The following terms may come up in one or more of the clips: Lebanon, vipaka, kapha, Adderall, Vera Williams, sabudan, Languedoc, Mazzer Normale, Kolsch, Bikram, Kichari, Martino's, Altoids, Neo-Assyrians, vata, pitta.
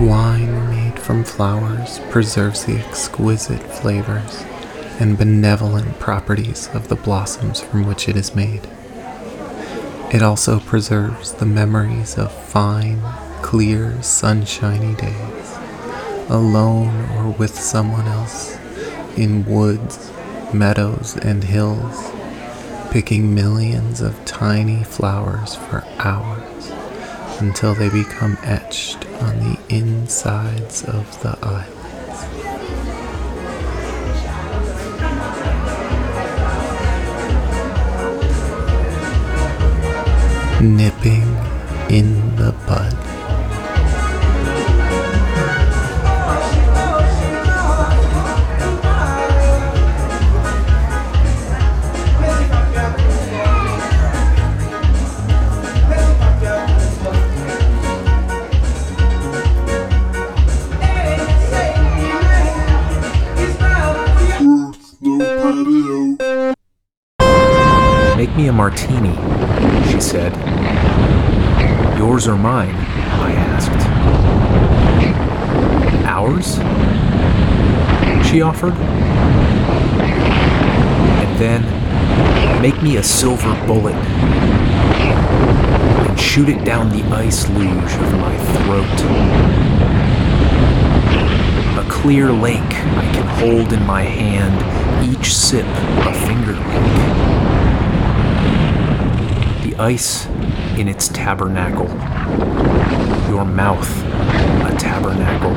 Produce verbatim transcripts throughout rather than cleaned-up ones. Wine made from flowers preserves the exquisite flavors and benevolent properties of the blossoms from which it is made. It also preserves the memories of fine, clear, sunshiny days, alone or with someone else, in woods, meadows, and hills, picking millions of tiny flowers for hours until they become etched on the insides of the island. Nipping in the bud. Make me a martini, she said. Yours or mine? I asked. Ours? She offered. And then, make me a silver bullet and shoot it down the ice luge of my throat. A clear lake I can hold in my hand, each sip a finger length. The ice in its tabernacle, your mouth a tabernacle.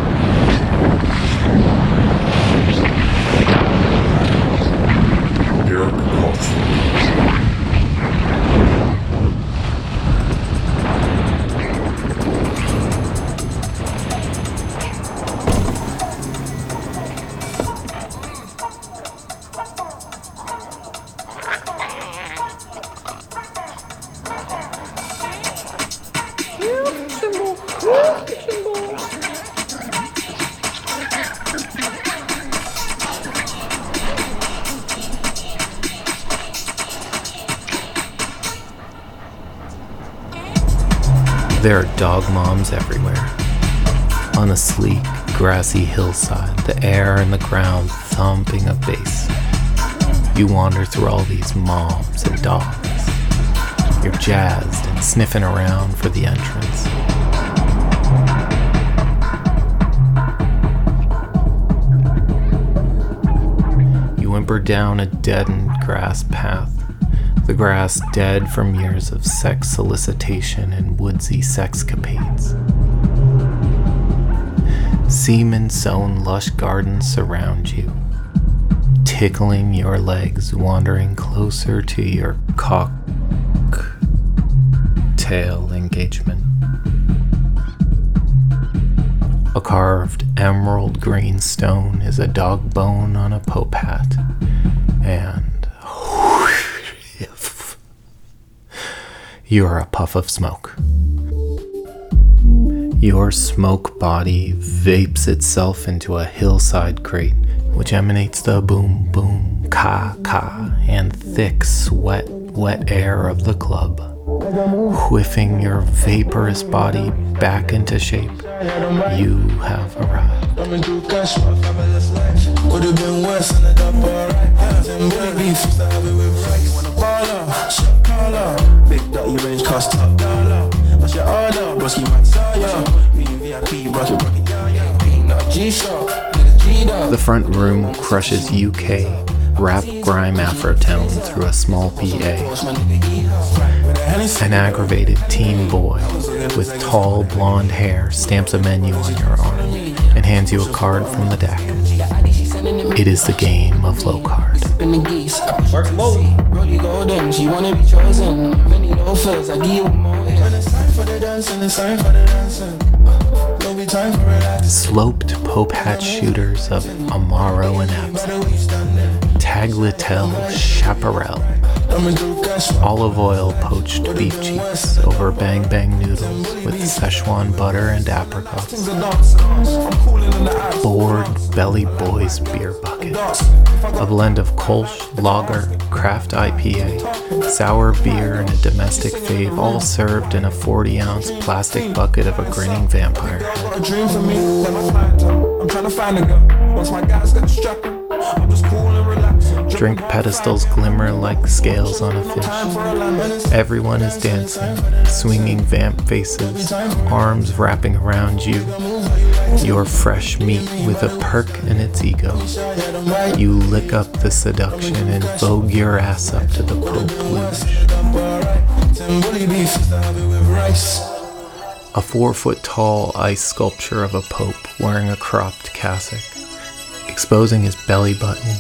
There are dog moms everywhere. On a sleek, grassy hillside, the air and the ground thumping a bass. You wander through all these moms and dogs. You're jazzed and sniffing around for the entrance. You whimper down a deadened grass path. The grass dead from years of sex solicitation and woodsy sexcapades. Semen-sown lush gardens surround you, tickling your legs, wandering closer to your cock-tail engagement. A carved emerald green stone is a dog bone on a pope hat, and you're a puff of smoke. Your smoke body vapes itself into a hillside grate, which emanates the boom, boom, ka, ka, and thick, sweat, wet air of the club, whiffing your vaporous body back into shape. You have arrived. Big dirty range cost a dollar. What's your order? Broski Matsaya. Me and V I P, rock it, rock it, yeah, yeah. Peanut G-Shock, nigga G-Dog. The front room crushes U K rap grime afrotone through a small P A. An aggravated teen boy with tall blonde hair stamps a menu on your arm and hands you a card from the deck. It is the game of low card. Sloped pope hat shooters of Amaro and Absinthe, tagliatelle chaparral, olive oil poached beef cheeks over bang bang noodles with Szechuan butter and apricots. Bored Belly Boys beer bucket. A blend of Kolsch, lager, craft I P A, sour beer, and a domestic fave, all served in a forty ounce plastic bucket of a grinning vampire head. Drink pedestals glimmer like scales on a fish. Everyone is dancing, swinging vamp faces, arms wrapping around you. Your fresh meat with a perk in its ego. You lick up the seduction and vogue your ass up to the Pope luge. A four foot tall ice sculpture of a Pope wearing a cropped cassock, exposing his belly button,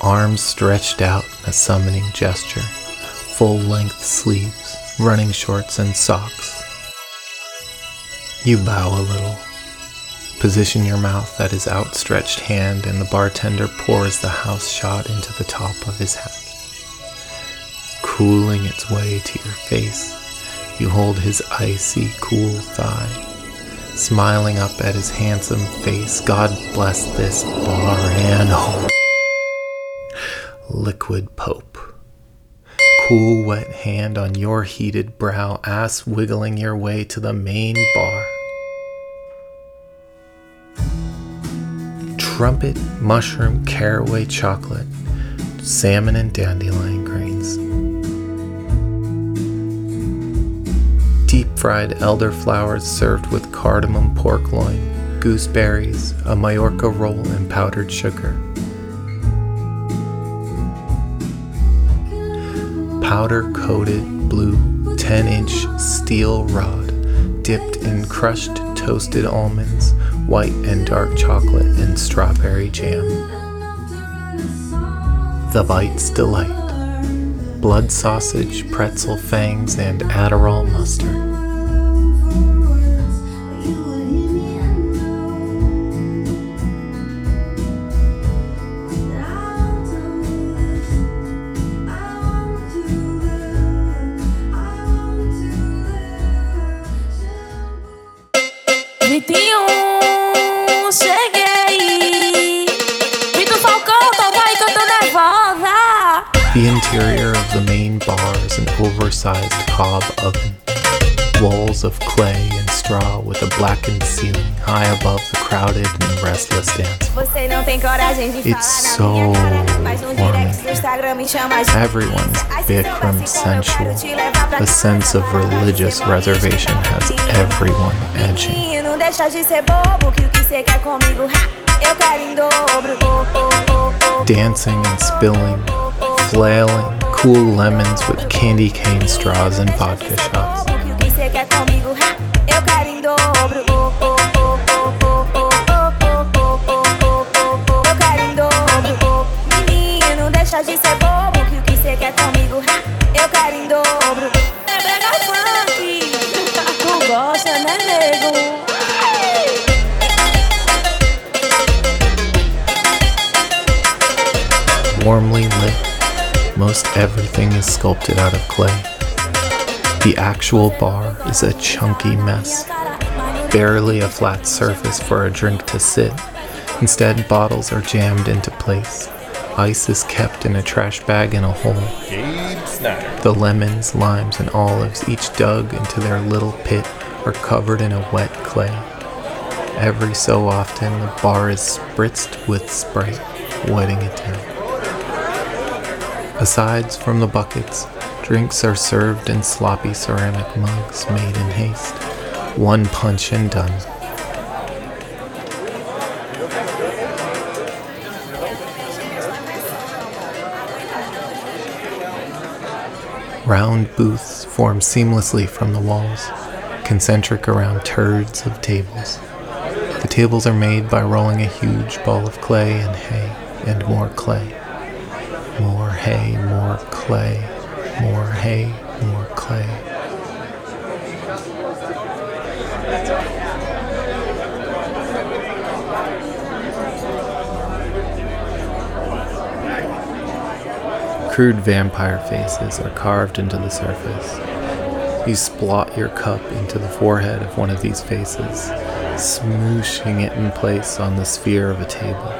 arms stretched out in a summoning gesture, full-length sleeves, running shorts, and socks. You bow a little. Position your mouth at his outstretched hand, and the bartender pours the house shot into the top of his hat. Cooling its way to your face, you hold his icy, cool thigh. Smiling up at his handsome face, God bless this bar and home. Liquid Pope. Cool wet hand on your heated brow, ass wiggling your way to the main bar. Trumpet, mushroom, caraway chocolate, salmon and dandelion grains. Deep-fried elderflowers served with cardamom pork loin, gooseberries, a Majorca roll, and powdered sugar. Powder-coated blue ten inch steel rod dipped in crushed toasted almonds, white and dark chocolate, and strawberry jam. The Bite's Delight. Blood sausage, pretzel fangs, and Adderall mustard. The interior of the main bar is an oversized cob oven. Walls of clay and straw with a blackened ceiling high above the crowded and restless dance. It's so warm. Everyone's Bikram sensual. The sense of religious reservation has everyone edging. Dancing and spilling. Flailing cool lemons with candy cane straws and vodka shots. Warmly lit. Most everything is sculpted out of clay. The actual bar is a chunky mess. Barely a flat surface for a drink to sit. Instead, bottles are jammed into place. Ice is kept in a trash bag in a hole. The lemons, limes, and olives, each dug into their little pit, are covered in a wet clay. Every so often, the bar is spritzed with Sprite, wetting it down. Asides from the buckets, drinks are served in sloppy ceramic mugs made in haste. One punch and done. Round booths form seamlessly from the walls, concentric around turds of tables. The tables are made by rolling a huge ball of clay and hay, and more clay. More hay, more clay, more hay, more clay. crude vampire faces are carved into the surface. You splot your cup into the forehead of one of these faces, smooshing it in place on the sphere of a table.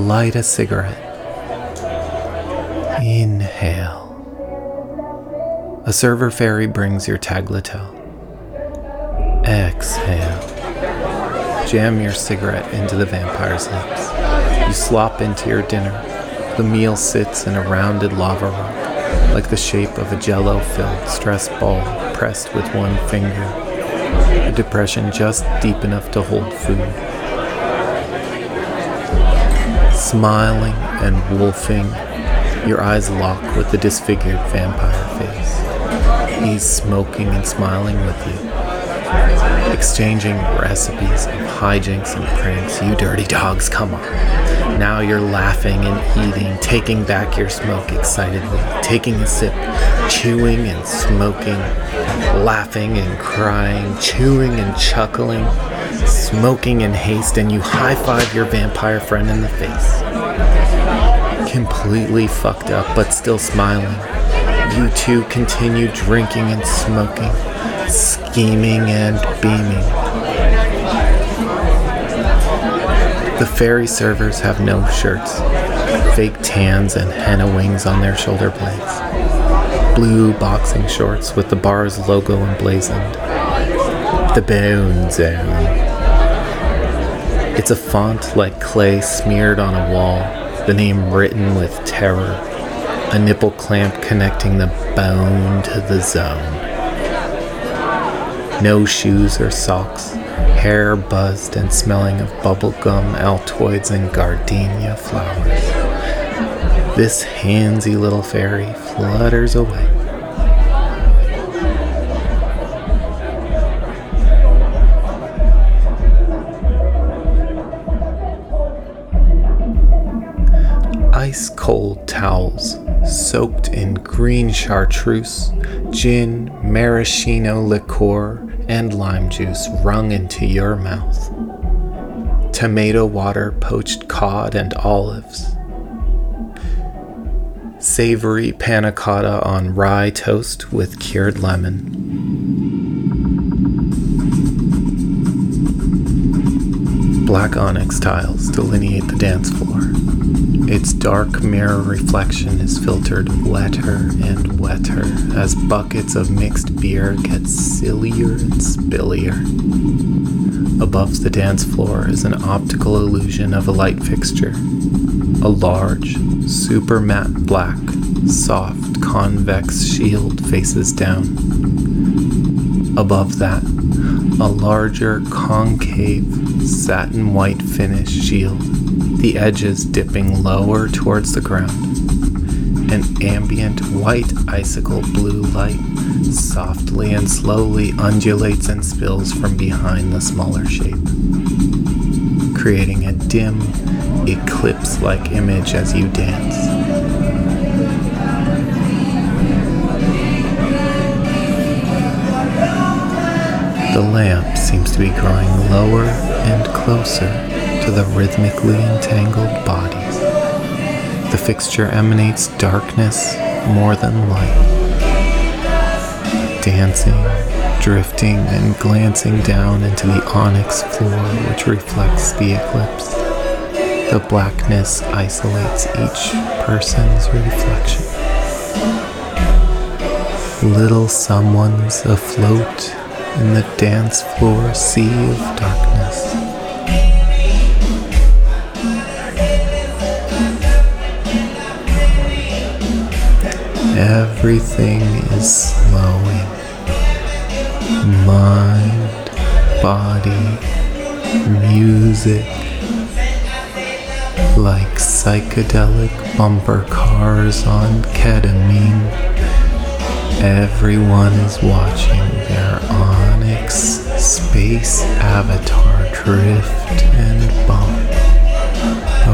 Light a cigarette. Inhale. A server fairy brings your tagliatelle. Exhale. Jam your cigarette into the vampire's lips. You slop into your dinner. The meal sits in a rounded lava rock, like the shape of a jello-filled stress ball pressed with one finger, a depression just deep enough to hold food. Smiling and wolfing, your eyes lock with the disfigured vampire face. He's smoking and smiling with you, exchanging recipes of hijinks and pranks. You dirty dogs, come on. Now you're laughing and eating, taking back your smoke excitedly, taking a sip, chewing and smoking, laughing and crying, chewing and chuckling, smoking in haste, and you high-five your vampire friend in the face. Completely fucked up, but still smiling, you two continue drinking and smoking, scheming and beaming. The fairy servers have no shirts, fake tans and henna wings on their shoulder blades, blue boxing shorts with the bar's logo emblazoned, the Bone Zone. It's a font like clay smeared on a wall, the name written with terror, a nipple clamp connecting the bone to the zone. No shoes or socks. Hair buzzed and smelling of bubblegum, Altoids, and gardenia flowers. This handsy little fairy flutters away. Ice cold towels soaked in green chartreuse, gin, maraschino liqueur, and lime juice wrung into your mouth. Tomato water, poached cod, and olives. Savory panna cotta on rye toast with cured lemon. Black onyx tiles delineate the dance floor. Its dark mirror reflection is filtered wetter and wetter as buckets of mixed beer get sillier and spillier. Above the dance floor is an optical illusion of a light fixture. A large, super matte black, soft, convex shield faces down. Above that, a larger, concave, satin white finish shield, the edges dipping lower towards the ground. An ambient white icicle blue light softly and slowly undulates and spills from behind the smaller shape, creating a dim, eclipse-like image as you dance. The lamp seems to be growing lower and closer to the rhythmically entangled bodies. The fixture emanates darkness more than light. Dancing, drifting, and glancing down into the onyx floor which reflects the eclipse. The blackness isolates each person's reflection. Little someone's afloat in the dance floor sea of darkness. Everything is slowing. Mind, body, music, like psychedelic bumper cars on ketamine. Everyone is watching their onyx space avatar drift and bump,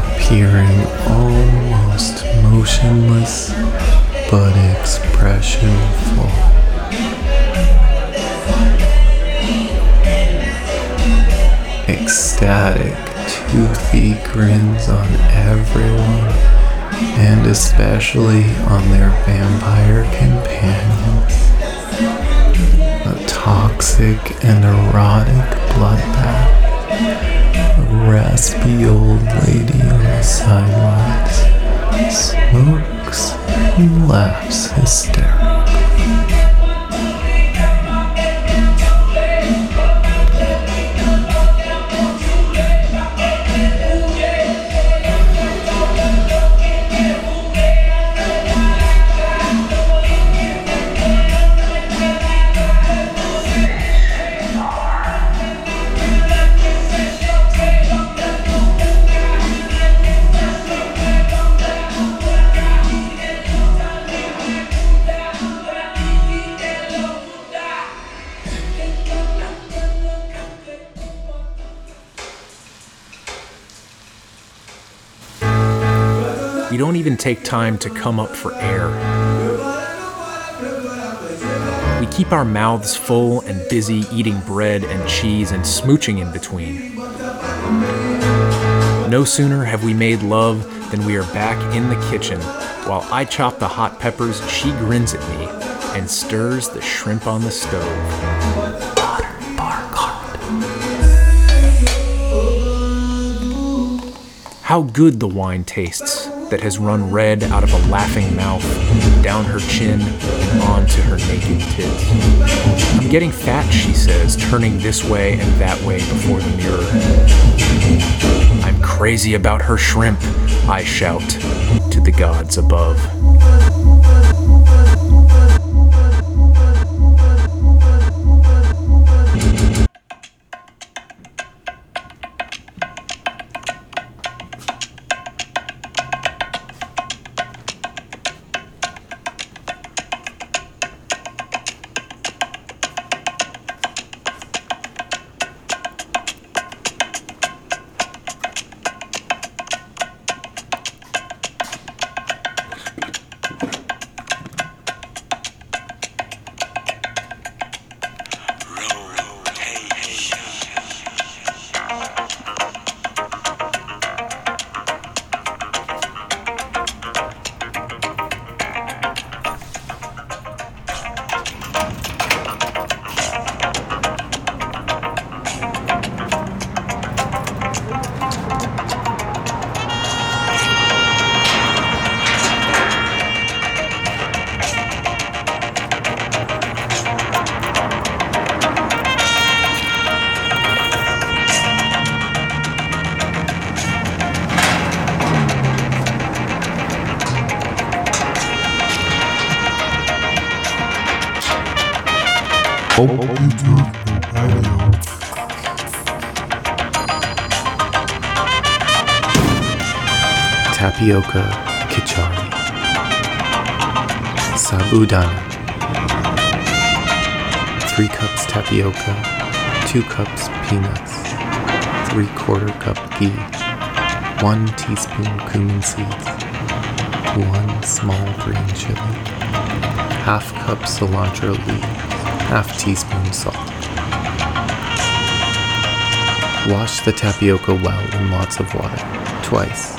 appearing almost motionless, but expressionful. Ecstatic toothy grins on everyone, and especially on their vampire companions. A toxic and erotic bloodbath. A raspy old lady on the sidelines smokes and laughs hysterically. You don't even take time to come up for air. We keep our mouths full and busy eating bread and cheese and smooching in between. No sooner have we made love than we are back in the kitchen. While I chop the hot peppers, she grins at me and stirs the shrimp on the stove. How good the wine tastes that has run red out of a laughing mouth, down her chin, and onto her naked tits. I'm getting fat, she says, turning this way and that way before the mirror. I'm crazy about her shrimp, I shout to the gods above. Tapioca Kichari, sabudan, three cups tapioca, two cups peanuts, three quarter cup ghee, one teaspoon cumin seeds, one small green chili, half cup cilantro leaves, half teaspoon salt. Wash the tapioca well in lots of water, twice.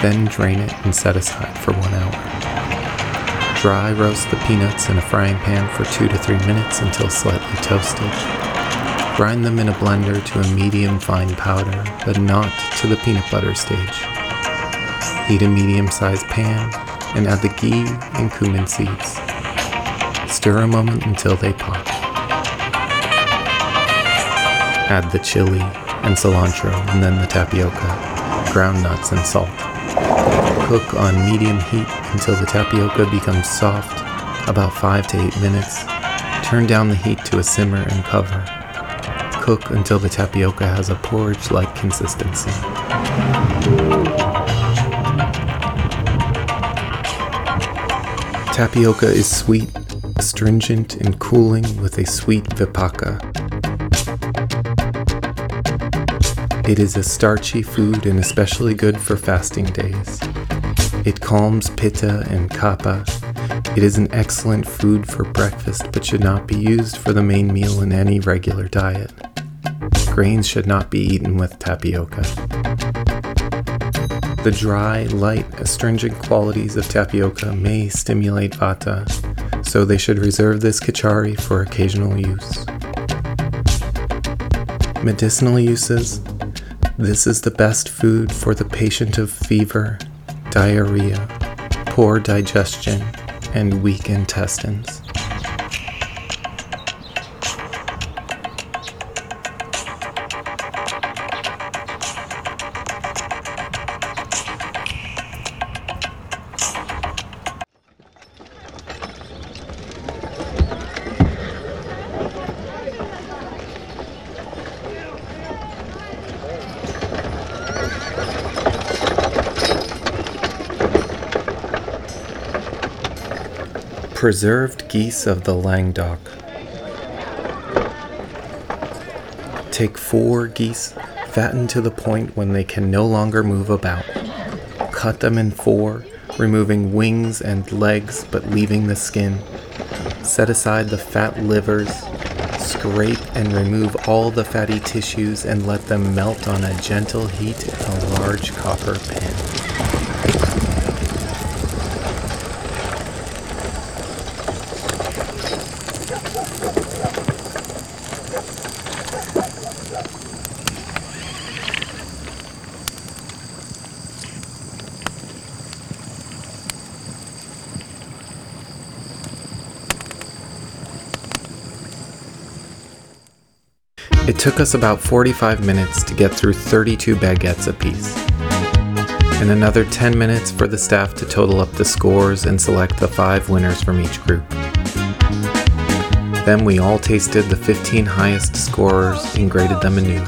Then drain it and set aside for one hour. Dry roast the peanuts in a frying pan for two to three minutes until slightly toasted. Grind them in a blender to a medium fine powder, but not to the peanut butter stage. Heat a medium-sized pan and add the ghee and cumin seeds. Stir a moment until they pop. Add the chili and cilantro and then the tapioca, ground nuts and salt. Cook on medium heat until the tapioca becomes soft, about five to eight minutes. Turn down the heat to a simmer and cover. Cook until the tapioca has a porridge-like consistency. Tapioca is sweet, astringent and cooling with a sweet vipaka. It is a starchy food and especially good for fasting days. It calms pitta and kapha. It is an excellent food for breakfast but should not be used for the main meal in any regular diet. Grains should not be eaten with tapioca. The dry, light, astringent qualities of tapioca may stimulate vata, so they should reserve this kichari for occasional use. Medicinal uses. This is the best food for the patient of fever, diarrhea, poor digestion, and weak intestines. Preserved geese of the Languedoc. Take four geese, fattened to the point when they can no longer move about. Cut them in four, removing wings and legs but leaving the skin. Set aside the fat livers, scrape and remove all the fatty tissues and let them melt on a gentle heat in a large copper pan. It took us about forty-five minutes to get through thirty-two baguettes apiece, and another ten minutes for the staff to total up the scores and select the five winners from each group. Then we all tasted the fifteen highest scorers and graded them anew.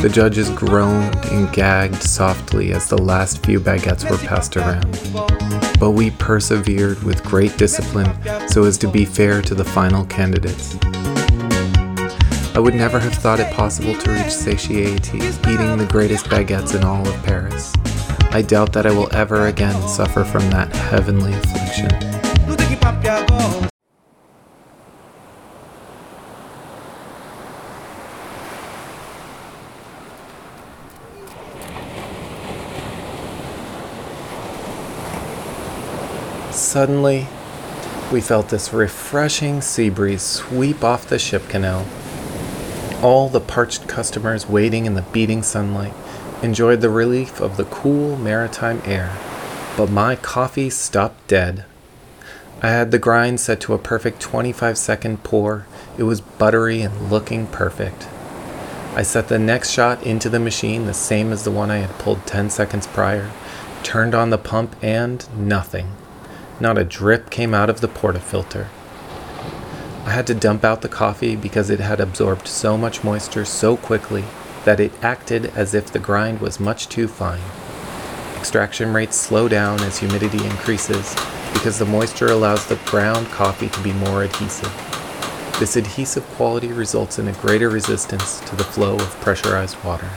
The judges groaned and gagged softly as the last few baguettes were passed around, but we persevered with great discipline so as to be fair to the final candidates. I would never have thought it possible to reach satiety eating the greatest baguettes in all of Paris. I doubt that I will ever again suffer from that heavenly affliction. Suddenly, we felt this refreshing sea breeze sweep off the ship canal. All the parched customers waiting in the beating sunlight enjoyed the relief of the cool maritime air, but my coffee stopped dead. I had the grind set to a perfect twenty-five second pour. It was buttery and looking perfect. I set the next shot into the machine the same as the one I had pulled ten seconds prior, turned on the pump, and nothing. Not a drip came out of the portafilter. I had to dump out the coffee because it had absorbed so much moisture so quickly that it acted as if the grind was much too fine. Extraction rates slow down as humidity increases because the moisture allows the ground coffee to be more adhesive. This adhesive quality results in a greater resistance to the flow of pressurized water.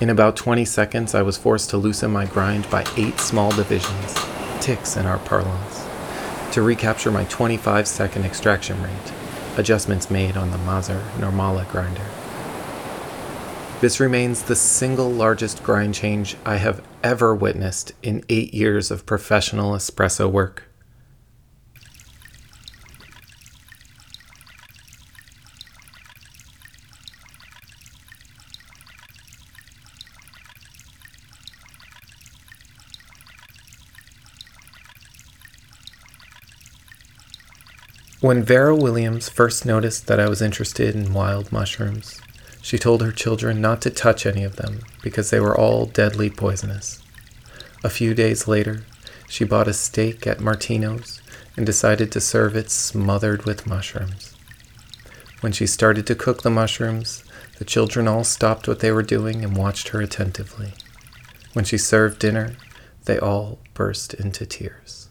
In about twenty seconds, I was forced to loosen my grind by eight small divisions, ticks in our parlance, to recapture my twenty-five second extraction rate, adjustments made on the Mazzer Normale grinder. This remains the single largest grind change I have ever witnessed in eight years of professional espresso work. When Vera Williams first noticed that I was interested in wild mushrooms, she told her children not to touch any of them because they were all deadly poisonous. A few days later, she bought a steak at Martino's and decided to serve it smothered with mushrooms. When she started to cook the mushrooms, the children all stopped what they were doing and watched her attentively. When she served dinner, they all burst into tears.